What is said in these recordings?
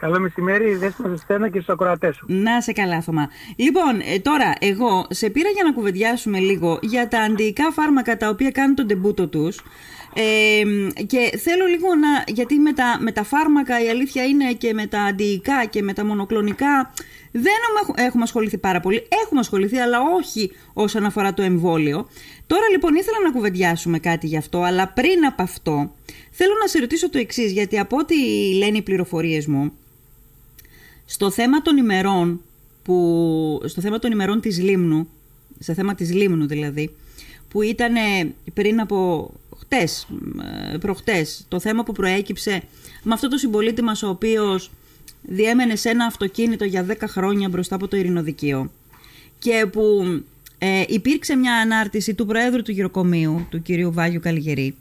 Καλό μεσημέρι, Δέσποινα Στένα και στους ακροατές σου. Να σε καλά, Θωμά. Λοιπόν, τώρα εγώ σε πήρα για να κουβεντιάσουμε λίγο για τα αντιϊκά φάρμακα τα οποία κάνουν τον τεμπούτο τους. Και θέλω λίγο να... γιατί με τα φάρμακα η αλήθεια είναι και με τα αντιϊκά και με τα μονοκλονικά δεν έχουμε ασχοληθεί πάρα πολύ. Έχουμε ασχοληθεί, αλλά όχι όσον αφορά το εμβόλιο. Τώρα λοιπόν ήθελα να κουβεντιάσουμε κάτι γι' αυτό, αλλά πριν από αυτό θέλω να σε ρωτήσω το εξής, γιατί από ό,τι λένε οι πληροφορίες μου, στο θέμα των ημερών, της Λίμνου, στο θέμα της Λίμνου δηλαδή, που ήταν πριν από προχτές, το θέμα που προέκυψε με αυτό το συμπολίτη μας ο οποίος διέμενε σε ένα αυτοκίνητο για 10 χρόνια μπροστά από το Ειρηνοδικείο και που υπήρξε μια ανάρτηση του Προέδρου του Γυροκομείου, του κυρίου Βάγιου Καλλιγερή,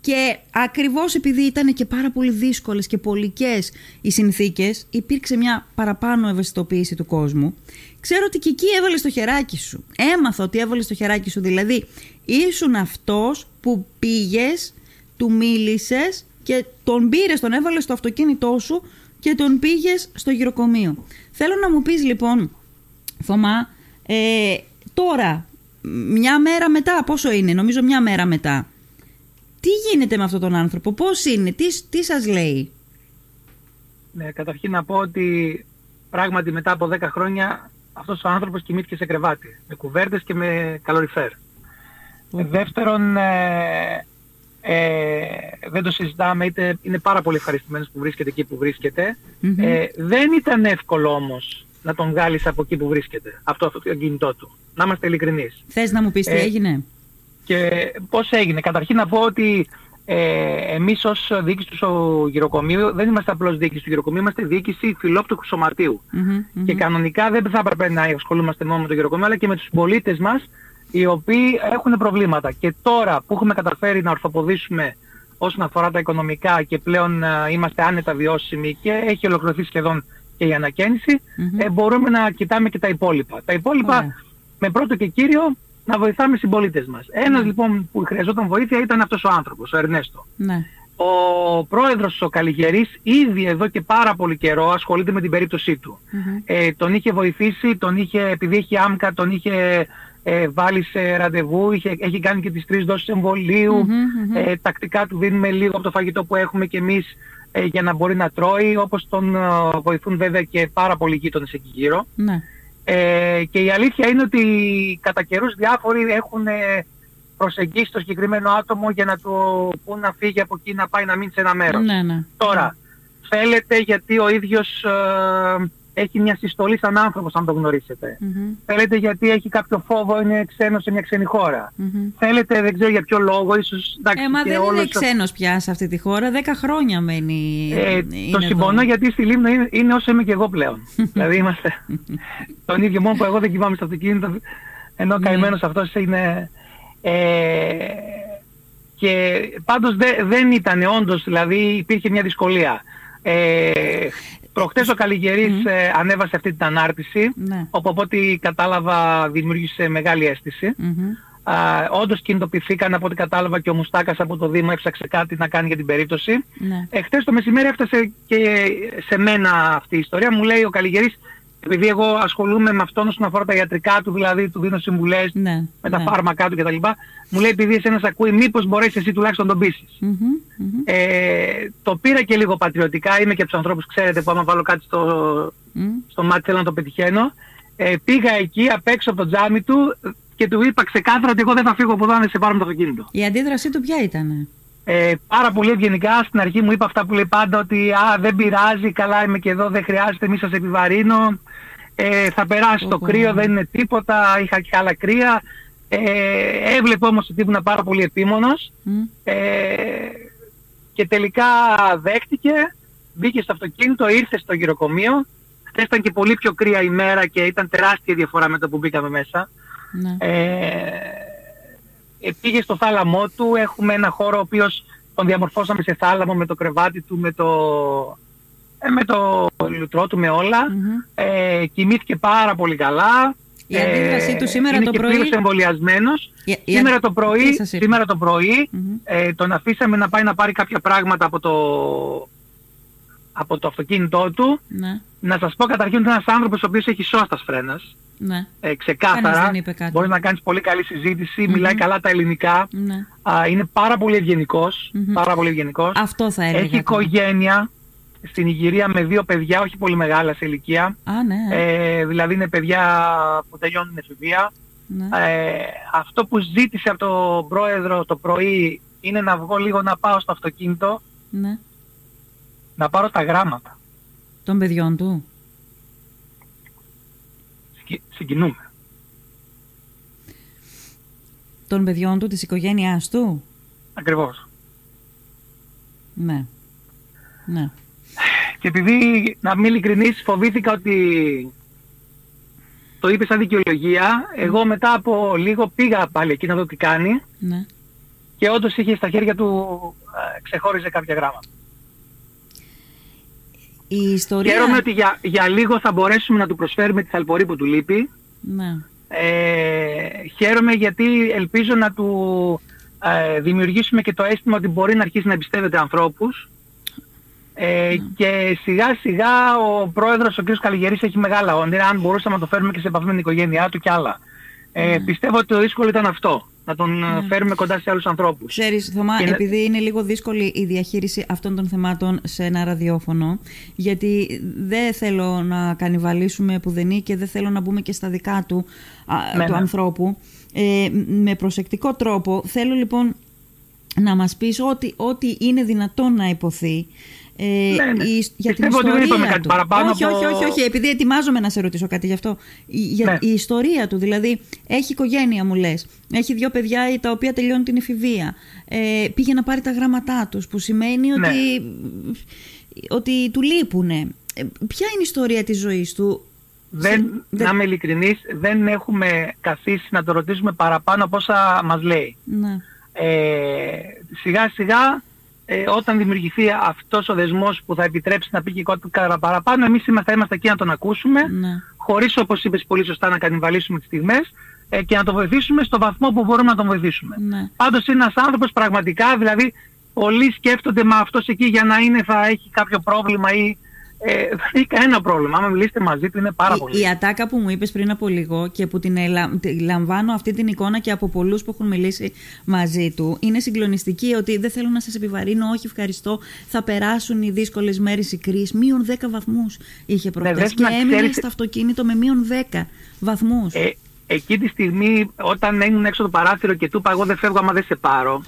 και ακριβώς επειδή ήταν και πάρα πολύ δύσκολες και πολικές οι συνθήκες, υπήρξε μια παραπάνω ευαισθητοποίηση του κόσμου. Ξέρω ότι και εκεί έβαλες το χεράκι σου. Έμαθα ότι έβαλες το χεράκι σου. Δηλαδή, ήσουν αυτός που πήγες, του μίλησες και τον πήρες, τον έβαλες στο αυτοκίνητό σου και τον πήγες στο γυροκομείο. Θέλω να μου πεις λοιπόν, Θωμά, τώρα, μια μέρα μετά, πόσο είναι, νομίζω μια μέρα μετά, τι γίνεται με αυτόν τον άνθρωπο, πώς είναι, τι σας λέει? Ναι, καταρχήν να πω ότι πράγματι μετά από 10 χρόνια αυτός ο άνθρωπος κοιμήθηκε σε κρεβάτι, με κουβέρτες και με καλοριφέρ. Δεύτερον, δεν το συζητάμε, είτε είναι πάρα πολύ ευχαριστημένος που βρίσκεται εκεί που βρίσκεται. Δεν ήταν εύκολο όμως να τον βγάλεις από εκεί που βρίσκεται, αυτό το κινητό του. Να είμαστε ειλικρινείς. Θες να μου πεις τι έγινε? Και πώς έγινε? Καταρχήν να πω ότι εμείς ως διοίκηση του γυροκομείου δεν είμαστε απλώς διοίκηση του γυροκομείου, είμαστε διοίκηση φιλόπτωχου σωματείου. Και κανονικά δεν θα έπρεπε να ασχολούμαστε μόνο με το γυροκομείο, αλλά και με τους συμπολίτες μας οι οποίοι έχουν προβλήματα. Και τώρα που έχουμε καταφέρει να ορθοποδήσουμε όσον αφορά τα οικονομικά και πλέον είμαστε άνετα βιώσιμοι και έχει ολοκληρωθεί σχεδόν και η ανακαίνιση, μπορούμε να κοιτάμε και τα υπόλοιπα. Τα υπόλοιπα με πρώτο και κύριο να βοηθάμε συμπολίτες μας. Ένας λοιπόν που χρειαζόταν βοήθεια ήταν αυτός ο άνθρωπος, ο Ερνέστο. Ο πρόεδρος ο Καλλιγερίς ήδη εδώ και πάρα πολύ καιρό ασχολείται με την περίπτωσή του. Τον είχε βοηθήσει, επειδή έχει άμκα, τον είχε βάλει σε ραντεβού, έχει κάνει και τις 3 δόσεις εμβολίου, τακτικά του δίνουμε λίγο από το φαγητό που έχουμε και εμείς για να μπορεί να τρώει, όπως τον βοηθούν βέβαια και πάρα πολλοί γείτονες εκεί γύρω. Και η αλήθεια είναι ότι κατά καιρούς διάφοροι έχουν προσεγγίσει το συγκεκριμένο άτομο για να του πούν να φύγει από εκεί, να πάει να μείνει σε ένα μέρος. Τώρα, θέλετε, γιατί ο ίδιος έχει μια συστολή σαν άνθρωπος, αν το γνωρίσετε. Θέλετε γιατί έχει κάποιο φόβο, είναι ξένος σε μια ξένη χώρα. Θέλετε, δεν ξέρω για ποιο λόγο, ίσως... μα δεν είναι ξένος πια σε αυτή τη χώρα, 10 χρόνια μένει... το συμπονώ γιατί στη Λίμνο είναι όσο είμαι και εγώ πλέον. Δηλαδή είμαστε τον ίδιο, μόνο που εγώ δεν κοιμάμαι στο αυτοκίνητο, ενώ ο καημένος αυτός είναι... και πάντως δεν ήταν όντως, δηλαδή υπήρχε μια δυσκολία. Προχτές ο Καλλιγερίς ανέβασε αυτή την ανάρτηση, όπου από ό,τι κατάλαβα δημιούργησε μεγάλη αίσθηση. Όντως κινητοποιηθήκαν, από ό,τι κατάλαβα, και ο Μουστάκας από το Δήμο έψαξε κάτι να κάνει για την περίπτωση. Χτες το μεσημέρι έφτασε και σε μένα αυτή η ιστορία. Μου λέει ο Καλλιγερίς, επειδή εγώ ασχολούμαι με αυτόν όσον αφορά τα ιατρικά του, δηλαδή του δίνω συμβουλές με τα φάρμακά του κτλ. Μου λέει, επειδή εσένα σ' ακούει, μήπως μπορέσεις εσύ τουλάχιστον τον πείσεις. Το πήρα και λίγο πατριωτικά, είμαι και από τους ανθρώπους, ξέρετε, που άμα βάλω κάτι στο μάτι θέλω να το πετυχαίνω. Πήγα εκεί απ' έξω από το τζάμι του και του είπα ξεκάθαρα ότι εγώ δεν θα φύγω από εδώ αν δεν σε πάρω με το αυτοκίνητο. Η αντίδρασή του ποια ήταν? Πάρα πολύ ευγενικά, στην αρχή μου είπα αυτά που λέει πάντα, ότι δεν πειράζει, καλά είμαι και εδώ, δεν χρειάζεται, μη σας επιβαρύνω, θα περάσει το κρύο, δεν είναι τίποτα, είχα και άλλα κρύα. Έβλεπε όμως ότι ήμουν πάρα πολύ επίμονος και τελικά δέχτηκε, μπήκε στο αυτοκίνητο, ήρθε στο γυροκομείο. Χθες ήταν και πολύ πιο κρύα ημέρα και ήταν τεράστια διαφορά με το που μπήκαμε μέσα. Πήγε στο θάλαμό του, έχουμε ένα χώρο ο οποίος τον διαμορφώσαμε σε θάλαμο με το κρεβάτι του, με το λουτρό του, με όλα. Κοιμήθηκε πάρα πολύ καλά. Η αντίδρασή του σήμερα το πρωί... Είναι και πλήρως εμβολιασμένος. Σήμερα το πρωί τον αφήσαμε να πάει να πάρει κάποια πράγματα από το... από το αυτοκίνητό του. Ναι. Να σας πω καταρχήν ότι ένας άνθρωπος ο οποίος έχει σώστας φρένας. Ναι. Ξεκάθαρα. Μπορείς να κάνεις πολύ καλή συζήτηση, mm-hmm. μιλάει καλά τα ελληνικά. Ναι. Είναι πάρα πολύ ευγενικός. Mm-hmm. Πάρα πολύ ευγενικός. Αυτό θα έλεγα. Έχει οικογένεια στην Ιγυρία με 2 παιδιά, όχι πολύ μεγάλα σε ηλικία. Α, ναι. Δηλαδή είναι παιδιά που τελειώνουν εφηβεία. Ναι. Αυτό που ζήτησε από τον πρόεδρο το πρωί είναι να βγω λίγο να πάω στο αυτοκίνητο. Ναι. Να πάρω τα γράμματα των παιδιών του. Συγκινούμε. Των παιδιών του, της οικογένειάς του. Ακριβώς. Ναι. Ναι. Και επειδή, να μην ειλικρινείς, φοβήθηκα ότι το είπε σαν δικαιολογία, εγώ μετά από λίγο πήγα πάλι εκεί να δω τι κάνει. Ναι. Και όντως είχε στα χέρια του, ξεχώριζε κάποια γράμματα. Η ιστορία... Χαίρομαι ότι για λίγο θα μπορέσουμε να του προσφέρουμε τη θαλπορή που του λείπει. Ναι. Χαίρομαι γιατί ελπίζω να του δημιουργήσουμε και το αίσθημα ότι μπορεί να αρχίσει να εμπιστεύεται ανθρώπους. Ναι. Και σιγά σιγά ο πρόεδρος, ο κ. Καλλιγερίς, έχει μεγάλα όνειρα. Αν μπορούσαμε να το φέρουμε και σε επαφή με την οικογένειά του κι άλλα. Ναι. Πιστεύω ότι το δύσκολο ήταν αυτό. Να τον φέρουμε κοντά σε άλλους ανθρώπους. Ξέρεις, Θωμά, και... επειδή είναι λίγο δύσκολη η διαχείριση αυτών των θεμάτων σε ένα ραδιόφωνο, γιατί δεν θέλω να κανιβαλίσουμε πουδενή και δεν θέλω να μπούμε και στα δικά του, του ανθρώπου. Με προσεκτικό τρόπο, θέλω λοιπόν να μας πεις ό,τι είναι δυνατόν να υποθεί. Για την ιστορία του. Όχι, επειδή ετοιμάζομαι να σε ρωτήσω κάτι γι' αυτό. Η ιστορία του, δηλαδή, έχει οικογένεια, μου λες. Έχει 2 παιδιά τα οποία τελειώνουν την εφηβεία. Πήγε να πάρει τα γράμματά τους, που σημαίνει ότι του λείπουνε. Ποια είναι η ιστορία της ζωής του? Να είμαι ειλικρινής, δεν έχουμε καθίσει να το ρωτήσουμε παραπάνω από όσα μας λέει. Σιγά σιγά, όταν δημιουργηθεί αυτός ο δεσμός που θα επιτρέψει να πει και κάτι παραπάνω, εμείς θα είμαστε εκεί να τον ακούσουμε, χωρίς, όπως είπες πολύ σωστά, να κανιβαλίσουμε τις στιγμές και να τον βοηθήσουμε στο βαθμό που μπορούμε να τον βοηθήσουμε. Ναι. Πάντως είναι ένας άνθρωπος πραγματικά, δηλαδή πολλοί σκέφτονται μα αυτός εκεί για να είναι θα έχει κάποιο πρόβλημα ή... δεν έχει κανένα πρόβλημα. Άμα μιλήσετε μαζί του είναι πάρα πολύ. Η ατάκα που μου είπες πριν από λίγο και που την λαμβάνω αυτή την εικόνα και από πολλούς που έχουν μιλήσει μαζί του, είναι συγκλονιστική, ότι δεν θέλω να σας επιβαρύνω, όχι ευχαριστώ, θα περάσουν οι δύσκολες μέρες, οι κρίσεις. -10 βαθμούς είχε προχθές και έμεινε στο αυτοκίνητο με -10 βαθμούς. Εκεί τη στιγμή όταν έμεινε έξω το παράθυρο και του είπα εγώ δεν φεύγω άμα δεν σε πάρω,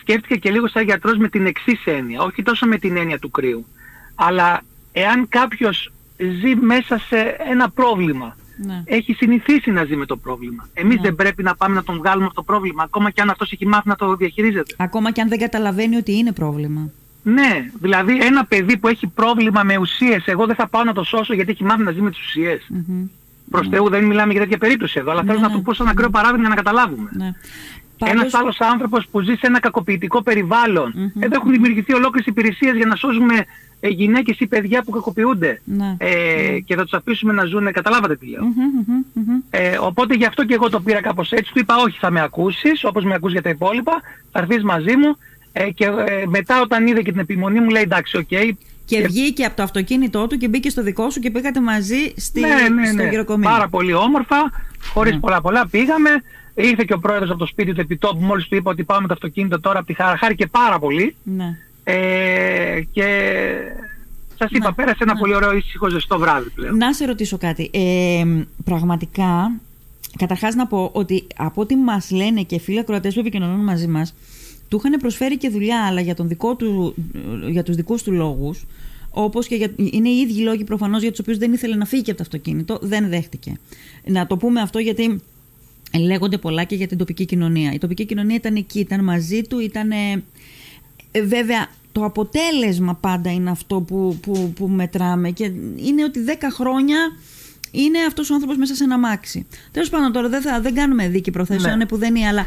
σκέφτηκα και λίγο σαν γιατρός με την εξής έννοια, όχι τόσο με την έννοια του κρύου, αλλά εάν κάποιος ζει μέσα σε ένα πρόβλημα, έχει συνηθίσει να ζει με το πρόβλημα. Εμείς δεν πρέπει να πάμε να τον βγάλουμε αυτό το πρόβλημα, ακόμα και αν αυτός έχει μάθει να το διαχειρίζεται. Ακόμα και αν δεν καταλαβαίνει ότι είναι πρόβλημα. Ναι, δηλαδή ένα παιδί που έχει πρόβλημα με ουσίες, εγώ δεν θα πάω να το σώσω γιατί έχει μάθει να ζει με τις ουσίες. Προς Θεού, δεν μιλάμε για τέτοια περίπτωση εδώ, αλλά θέλω να του πω σαν ακραίο παράδειγμα να καταλάβουμε. Ένας άλλος άνθρωπος που ζει σε ένα κακοποιητικό περιβάλλον. Εδώ έχουν δημιουργηθεί ολόκληρες υπηρεσίες για να σώζουμε γυναίκες ή παιδιά που κακοποιούνται. Και θα τους αφήσουμε να ζουν, καταλάβατε τι λέω. Οπότε γι' αυτό και εγώ το πήρα κάπως έτσι. Του είπα όχι, θα με ακούσεις, όπως με ακούς για τα υπόλοιπα, θα έρθεις μαζί μου. Και μετά όταν είδε και την επιμονή μου, λέει εντάξει, οκ. Και βγήκε από το αυτοκίνητό του και μπήκε στο δικό σου και πήγατε μαζί στο γυροκομείο. Πάρα πολύ όμορφα, χωρίς πολλά πήγαμε. Ήρθε και ο πρόεδρος από το σπίτι του επιτόπου, μόλις του είπα ότι πάμε το αυτοκίνητο τώρα από τη Χαρά. Χάρηκε πάρα πολύ. Και σας είπα, πέρασε ένα πολύ ωραίο ήσυχο ζεστό βράδυ πλέον. Να σε ρωτήσω κάτι. Πραγματικά, καταρχάς να πω ότι από ό,τι μας λένε και φίλοι ακροατές που επικοινωνούν μαζί μας, του είχαν προσφέρει και δουλειά, αλλά για τους δικούς του λόγους, όπως και είναι οι ίδιοι λόγοι προφανώς για τους οποίους δεν ήθελε να φύγει από το αυτοκίνητο, δεν δέχτηκε. Να το πούμε αυτό γιατί... Λέγονται πολλά και για την τοπική κοινωνία. Η τοπική κοινωνία ήταν εκεί, ήταν μαζί του, ήταν... Βέβαια, το αποτέλεσμα πάντα είναι αυτό που μετράμε και είναι ότι 10 χρόνια είναι αυτός ο άνθρωπος μέσα σε ένα αμάξι. Τέλος πάντων, τώρα δεν κάνουμε δίκη προθέσεων, που δεν είναι, αλλά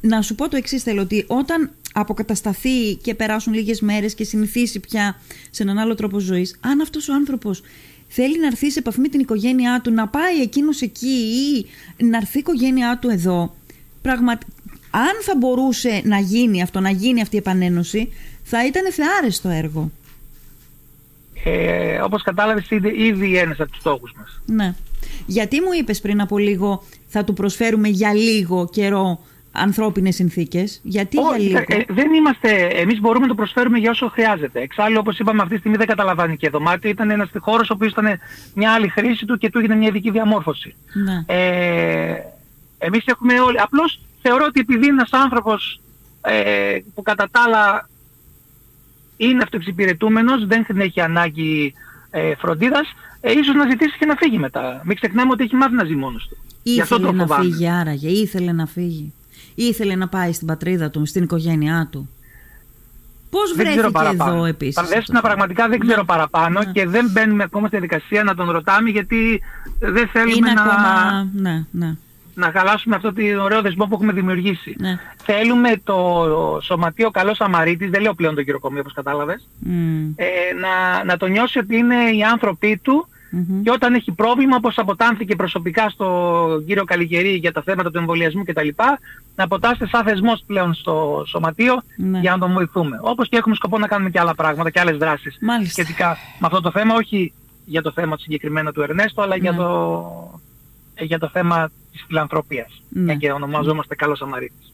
να σου πω το εξής, θέλω, ότι όταν αποκατασταθεί και περάσουν λίγες μέρες και συνηθίσει πια σε έναν άλλο τρόπο ζωής, αν αυτός ο άνθρωπος θέλει να έρθει σε επαφή με την οικογένειά του, να πάει εκείνος εκεί ή να έρθει η οικογένειά του εδώ. Αν θα μπορούσε να γίνει αυτό, να γίνει αυτή η επανένωση, θα ήταν θεάρεστο έργο. Όπως κατάλαβες, είναι ήδη ένας από τους στόχους μας. Ναι. Γιατί μου είπες πριν από λίγο θα του προσφέρουμε για λίγο καιρό ανθρώπινες συνθήκες? Γιατί για λίγο? Δεν είμαστε, εμείς μπορούμε να το προσφέρουμε για όσο χρειάζεται. Εξάλλου, όπως είπαμε, αυτή τη στιγμή δεν καταλαβαίνει και δωμάτιο. Ήταν ένας χώρος ο οποίος ήταν μια άλλη χρήση του και του έγινε μια ειδική διαμόρφωση. Ναι. Εμείς έχουμε όλοι. Απλώς θεωρώ ότι επειδή ένας άνθρωπος που κατά τα άλλα είναι αυτοεξυπηρετούμενος, δεν έχει ανάγκη φροντίδας, ίσως να ζητήσει και να φύγει μετά. Μην ξεχνάμε ότι έχει μάθει να ζει μόνος του. Ήθελε να φύγει άραγε, ήθελε να φύγει. Ήθελε να πάει στην πατρίδα του, στην οικογένειά του. Πώς βρέθηκε εδώ επίσης? Παραδέσουνα, πραγματικά δεν ξέρω παραπάνω και δεν μπαίνουμε ακόμα στη διαδικασία να τον ρωτάμε, γιατί δεν θέλουμε να χαλάσουμε αυτό το ωραίο δεσμό που έχουμε δημιουργήσει. Ναι. Θέλουμε το σωματείο καλός Σαμαρίτης, δεν λέω πλέον το γυροκομείο όπως κατάλαβες, να το νιώσει ότι είναι οι άνθρωποι του, και όταν έχει πρόβλημα, όπως αποτάνθηκε προσωπικά στον κύριο Καλλιγερή για τα θέματα του εμβολιασμού κτλ, να αποτάσσεται σαν θεσμός πλέον στο σωματείο, για να τον βοηθούμε. Όπως και έχουμε σκοπό να κάνουμε και άλλα πράγματα και άλλες δράσεις σχετικά με αυτό το θέμα, όχι για το θέμα συγκεκριμένα του Ερνέστο, αλλά για το θέμα της φιλανθρωπίας, και ονομαζόμαστε καλός Σαμαρίτης.